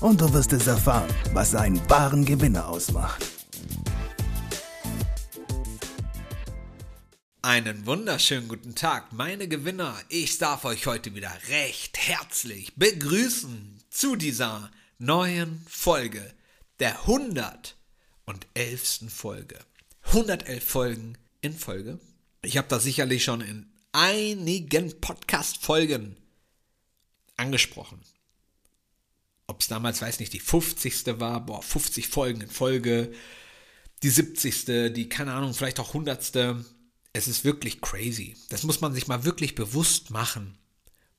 und du wirst es erfahren, was einen wahren Gewinner ausmacht. Einen wunderschönen guten Tag, meine Gewinner. Ich darf euch heute wieder recht herzlich begrüßen zu dieser neuen Folge, der 111. Folge. 111 Folgen in Folge. Ich habe das sicherlich schon in einigen Podcast-Folgen angesprochen. Ob es damals, weiß nicht, die 50. war, 50 Folgen in Folge, die 70., die, keine Ahnung, vielleicht auch 100. Es ist wirklich crazy. Das muss man sich mal wirklich bewusst machen.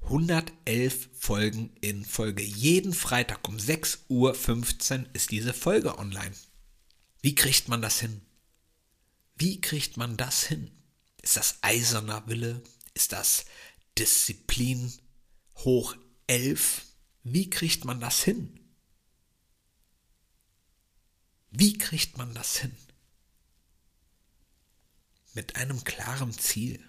111 Folgen in Folge. Jeden Freitag um 6:15 Uhr ist diese Folge online. Wie kriegt man das hin? Ist das eiserner Wille? Ist das Disziplin hoch 11? Wie kriegt man das hin? Mit einem klaren Ziel,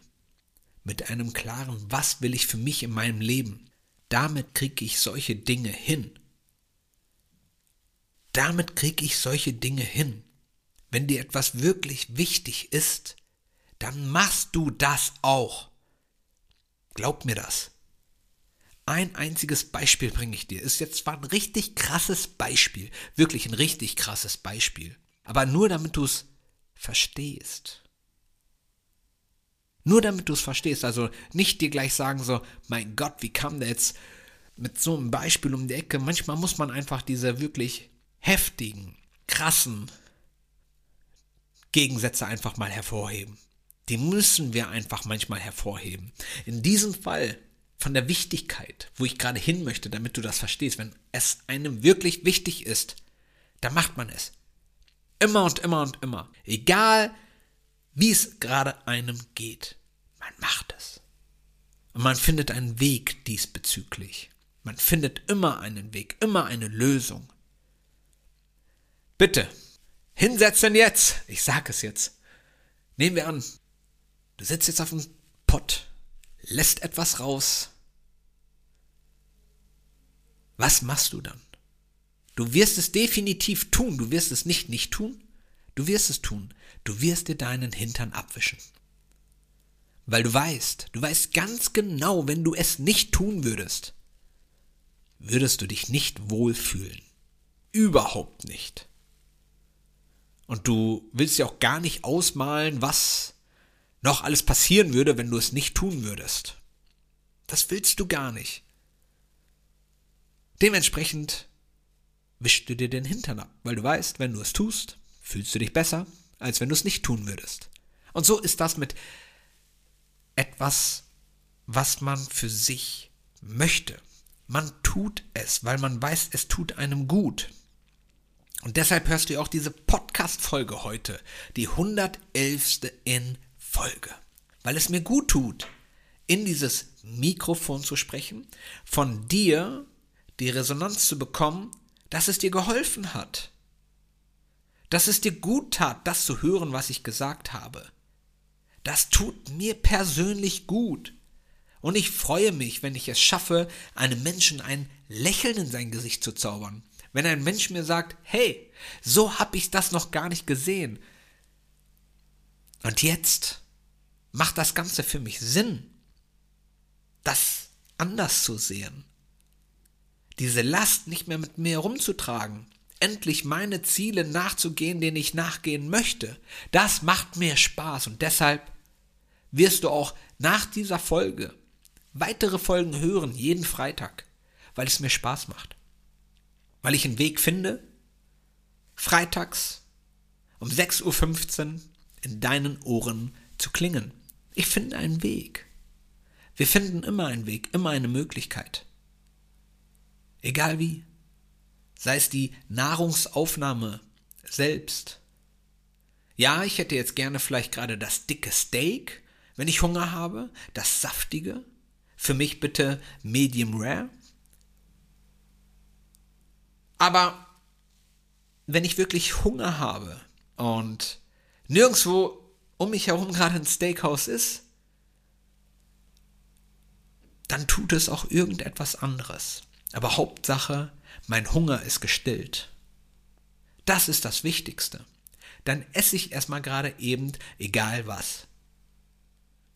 mit einem klaren, was will ich für mich in meinem Leben? Damit kriege ich solche Dinge hin. Wenn dir etwas wirklich wichtig ist, dann machst du das auch. Glaub mir das. Ein einziges Beispiel bringe ich dir. Ist jetzt zwar ein richtig krasses Beispiel, wirklich ein richtig krasses Beispiel, aber nur damit du es verstehst. Also nicht dir gleich sagen so, mein Gott, wie kam der jetzt mit so einem Beispiel um die Ecke? Manchmal muss man einfach diese wirklich heftigen, krassen Gegensätze einfach mal hervorheben. Die müssen wir einfach manchmal hervorheben. In diesem Fall von der Wichtigkeit, wo ich gerade hin möchte, damit du das verstehst, wenn es einem wirklich wichtig ist, dann macht man es. Immer und immer und immer. Egal, wie es gerade einem geht. Man macht es. Und man findet einen Weg diesbezüglich. Man findet immer einen Weg, immer eine Lösung. Bitte, hinsetzen jetzt. Ich sage es jetzt. Nehmen wir an, du sitzt jetzt auf dem Pott, lässt etwas raus. Was machst du dann? Du wirst es definitiv tun. Du wirst es nicht tun. Du wirst es tun. Du wirst dir deinen Hintern abwischen. Weil du weißt ganz genau, wenn du es nicht tun würdest, würdest du dich nicht wohlfühlen. Überhaupt nicht. Und du willst dir auch gar nicht ausmalen, was noch alles passieren würde, wenn du es nicht tun würdest. Das willst du gar nicht. Dementsprechend wischst du dir den Hintern ab, weil du weißt, wenn du es tust, fühlst du dich besser, als wenn du es nicht tun würdest. Und so ist das mit etwas, was man für sich möchte. Man tut es, weil man weiß, es tut einem gut. Und deshalb hörst du auch diese Podcast-Folge heute, die 111. in Folge, weil es mir gut tut, in dieses Mikrofon zu sprechen, von dir die Resonanz zu bekommen, dass es dir geholfen hat, dass es dir gut tat, das zu hören, was ich gesagt habe. Das tut mir persönlich gut und ich freue mich, wenn ich es schaffe, einem Menschen ein Lächeln in sein Gesicht zu zaubern. Wenn ein Mensch mir sagt, hey, so habe ich das noch gar nicht gesehen. Und jetzt macht das Ganze für mich Sinn, das anders zu sehen. Diese Last nicht mehr mit mir herumzutragen. Endlich meine Ziele nachzugehen, denen ich nachgehen möchte. Das macht mir Spaß und deshalb wirst du auch nach dieser Folge weitere Folgen hören, jeden Freitag, weil es mir Spaß macht. Weil ich einen Weg finde, freitags um 6:15 Uhr in deinen Ohren zu klingen. Ich finde einen Weg. Wir finden immer einen Weg, immer eine Möglichkeit. Egal wie. Sei es die Nahrungsaufnahme, selbst. Ja, ich hätte jetzt gerne vielleicht gerade das dicke Steak, wenn ich Hunger habe, das saftige, für mich bitte medium rare. Aber wenn ich wirklich Hunger habe und nirgendwo um mich herum gerade ein Steakhouse ist, dann tut es auch irgendetwas anderes. Aber Hauptsache, mein Hunger ist gestillt. Das ist das Wichtigste. Dann esse ich erstmal gerade eben egal was.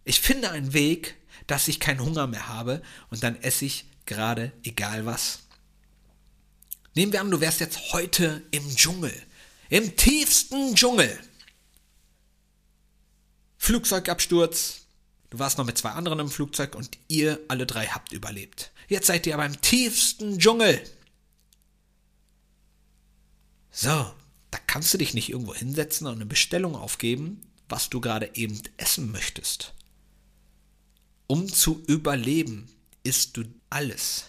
Ich finde einen Weg, dass ich keinen Hunger mehr habe und dann esse ich gerade egal was. Nehmen wir an, du wärst jetzt heute im Dschungel, im tiefsten Dschungel. Flugzeugabsturz, du warst noch mit zwei anderen im Flugzeug und ihr alle drei habt überlebt. Jetzt seid ihr aber im tiefsten Dschungel. So, da kannst du dich nicht irgendwo hinsetzen und eine Bestellung aufgeben, was du gerade eben essen möchtest. Um zu überleben, isst du alles.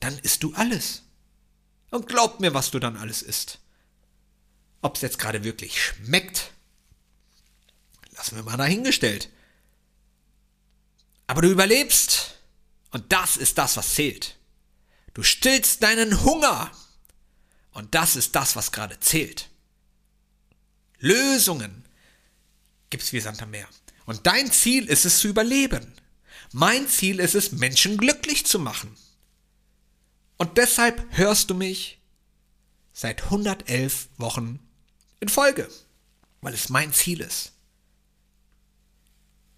Dann isst du alles. Und glaub mir, was du dann alles isst. Ob es jetzt gerade wirklich schmeckt, lassen wir mal dahingestellt. Aber du überlebst. Und das ist das, was zählt. Du stillst deinen Hunger. Und das ist das, was gerade zählt. Lösungen gibt's wie Sand am Meer. Und dein Ziel ist es zu überleben. Mein Ziel ist es, Menschen glücklich zu machen. Und deshalb hörst du mich seit 111 Wochen in Folge, weil es mein Ziel ist.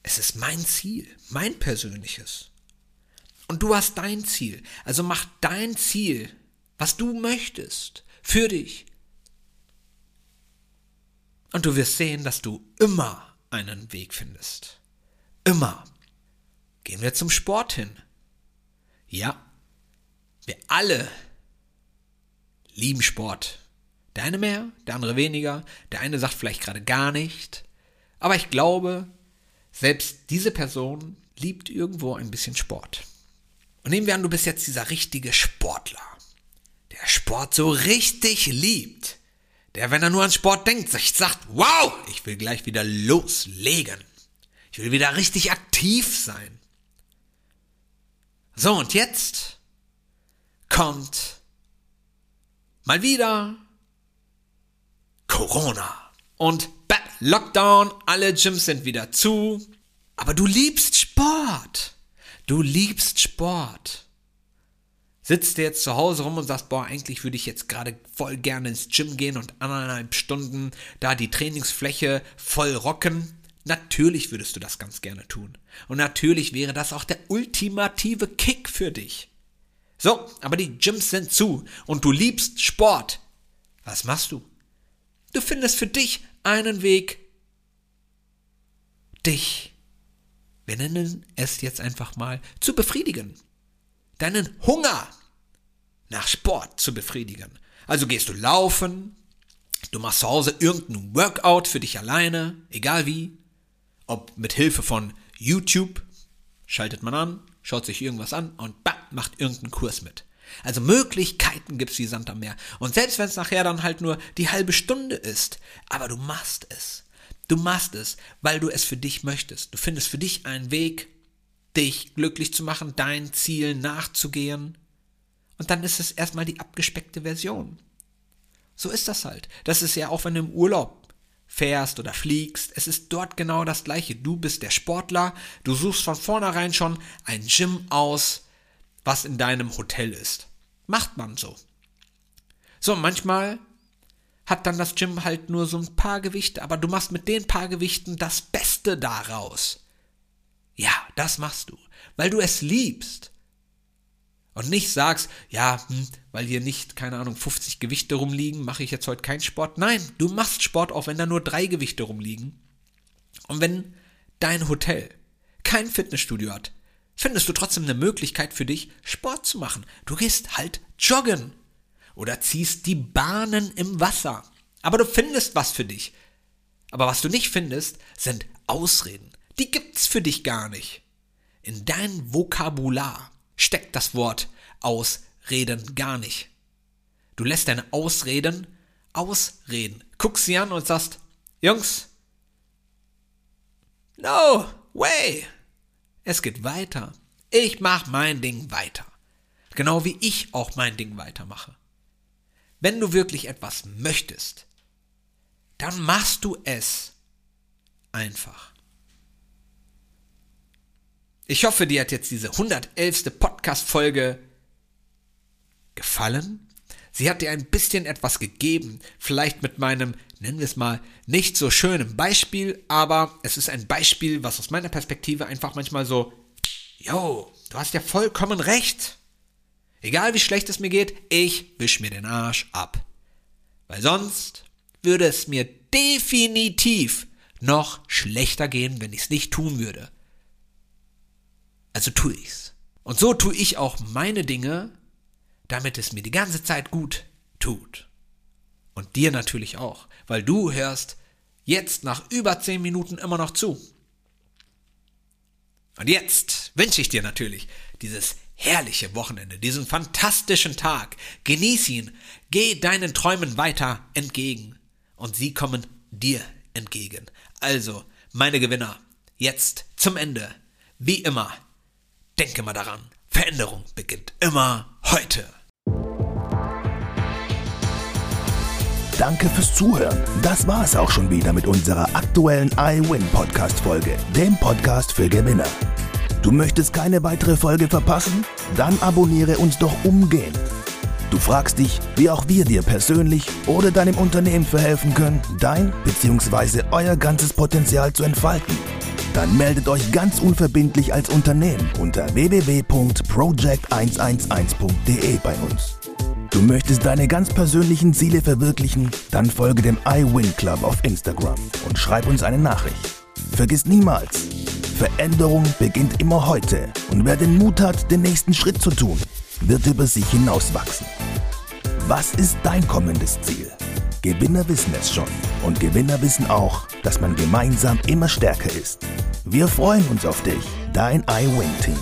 Es ist mein Ziel, mein persönliches. Und du hast dein Ziel. Also mach dein Ziel, was du möchtest, für dich. Und du wirst sehen, dass du immer einen Weg findest. Immer. Gehen wir zum Sport hin. Ja. Wir alle lieben Sport. Der eine mehr, der andere weniger. Der eine sagt vielleicht gerade gar nicht. Aber ich glaube, selbst diese Person liebt irgendwo ein bisschen Sport. Und nehmen wir an, du bist jetzt dieser richtige Sportler, der Sport so richtig liebt. Der, wenn er nur an Sport denkt, sich sagt, wow, ich will gleich wieder loslegen. Ich will wieder richtig aktiv sein. So, und jetzt kommt mal wieder Corona und Lockdown, alle Gyms sind wieder zu, aber du liebst Sport. Sitzt du jetzt zu Hause rum und sagst, boah, eigentlich würde ich jetzt gerade voll gerne ins Gym gehen und 1,5 Stunden da die Trainingsfläche voll rocken. Natürlich würdest du das ganz gerne tun und natürlich wäre das auch der ultimative Kick für dich. So, aber die Gyms sind zu und du liebst Sport. Was machst du? Du findest für dich einen Weg, dich, wir nennen es jetzt einfach mal, zu befriedigen. Deinen Hunger nach Sport zu befriedigen. Also gehst du laufen, du machst zu Hause irgendeinen Workout für dich alleine, egal wie. Ob mit Hilfe von YouTube, schaltet man an, schaut sich irgendwas an und macht irgendeinen Kurs mit. Also Möglichkeiten gibt es wie Sand am Meer. Und selbst wenn es nachher dann halt nur die halbe Stunde ist, aber du machst es. Du machst es, weil du es für dich möchtest. Du findest für dich einen Weg, dich glücklich zu machen, dein Ziel nachzugehen. Und dann ist es erstmal die abgespeckte Version. So ist das halt. Das ist ja auch, wenn du im Urlaub fährst oder fliegst. Es ist dort genau das Gleiche. Du bist der Sportler. Du suchst von vornherein schon ein Gym aus, was in deinem Hotel ist. Macht man so. So, manchmal hat dann das Gym halt nur so ein paar Gewichte, aber du machst mit den paar Gewichten das Beste daraus. Ja, das machst du, weil du es liebst. Und nicht sagst, ja, weil hier nicht, keine Ahnung, 50 Gewichte rumliegen, mache ich jetzt heute keinen Sport. Nein, du machst Sport, auch wenn da nur 3 Gewichte rumliegen. Und wenn dein Hotel kein Fitnessstudio hat, findest du trotzdem eine Möglichkeit für dich, Sport zu machen. Du gehst halt joggen oder ziehst die Bahnen im Wasser. Aber du findest was für dich. Aber was du nicht findest, sind Ausreden. Die gibt's für dich gar nicht. In deinem Vokabular steckt das Wort Ausreden gar nicht. Du lässt deine Ausreden Ausreden. Guckst sie an und sagst, Jungs, no way, es geht weiter. Ich mache mein Ding weiter. Genau wie ich auch mein Ding weitermache. Wenn du wirklich etwas möchtest, dann machst du es einfach. Ich hoffe, dir hat jetzt diese 111. Podcast-Folge gefallen. Sie hat dir ein bisschen etwas gegeben, vielleicht mit meinem, nennen wir es mal, nicht so schönen Beispiel, aber es ist ein Beispiel, was aus meiner Perspektive einfach manchmal so, yo, du hast ja vollkommen recht. Egal wie schlecht es mir geht, ich wisch mir den Arsch ab. Weil sonst würde es mir definitiv noch schlechter gehen, wenn ich es nicht tun würde. Also tue ich's. Und so tue ich auch meine Dinge, damit es mir die ganze Zeit gut tut. Und dir natürlich auch, weil du hörst jetzt nach über 10 Minuten immer noch zu. Und jetzt wünsche ich dir natürlich dieses herrliche Wochenende, diesen fantastischen Tag. Genieß ihn, geh deinen Träumen weiter entgegen und sie kommen dir entgegen. Also, meine Gewinner, jetzt zum Ende, wie immer, denke mal daran, Veränderung beginnt immer heute. Danke fürs Zuhören. Das war es auch schon wieder mit unserer aktuellen iWin Podcast-Folge, dem Podcast für Gewinner. Du möchtest keine weitere Folge verpassen? Dann abonniere uns doch umgehend. Du fragst dich, wie auch wir dir persönlich oder deinem Unternehmen verhelfen können, dein bzw. euer ganzes Potenzial zu entfalten. Dann meldet euch ganz unverbindlich als Unternehmen unter www.project111.de bei uns. Du möchtest deine ganz persönlichen Ziele verwirklichen? Dann folge dem iWin Club auf Instagram und schreib uns eine Nachricht. Vergiss niemals, Veränderung beginnt immer heute und wer den Mut hat, den nächsten Schritt zu tun, wird über sich hinauswachsen. Was ist dein kommendes Ziel? Gewinner wissen es schon und Gewinner wissen auch, dass man gemeinsam immer stärker ist. Wir freuen uns auf dich, dein iWin-Team.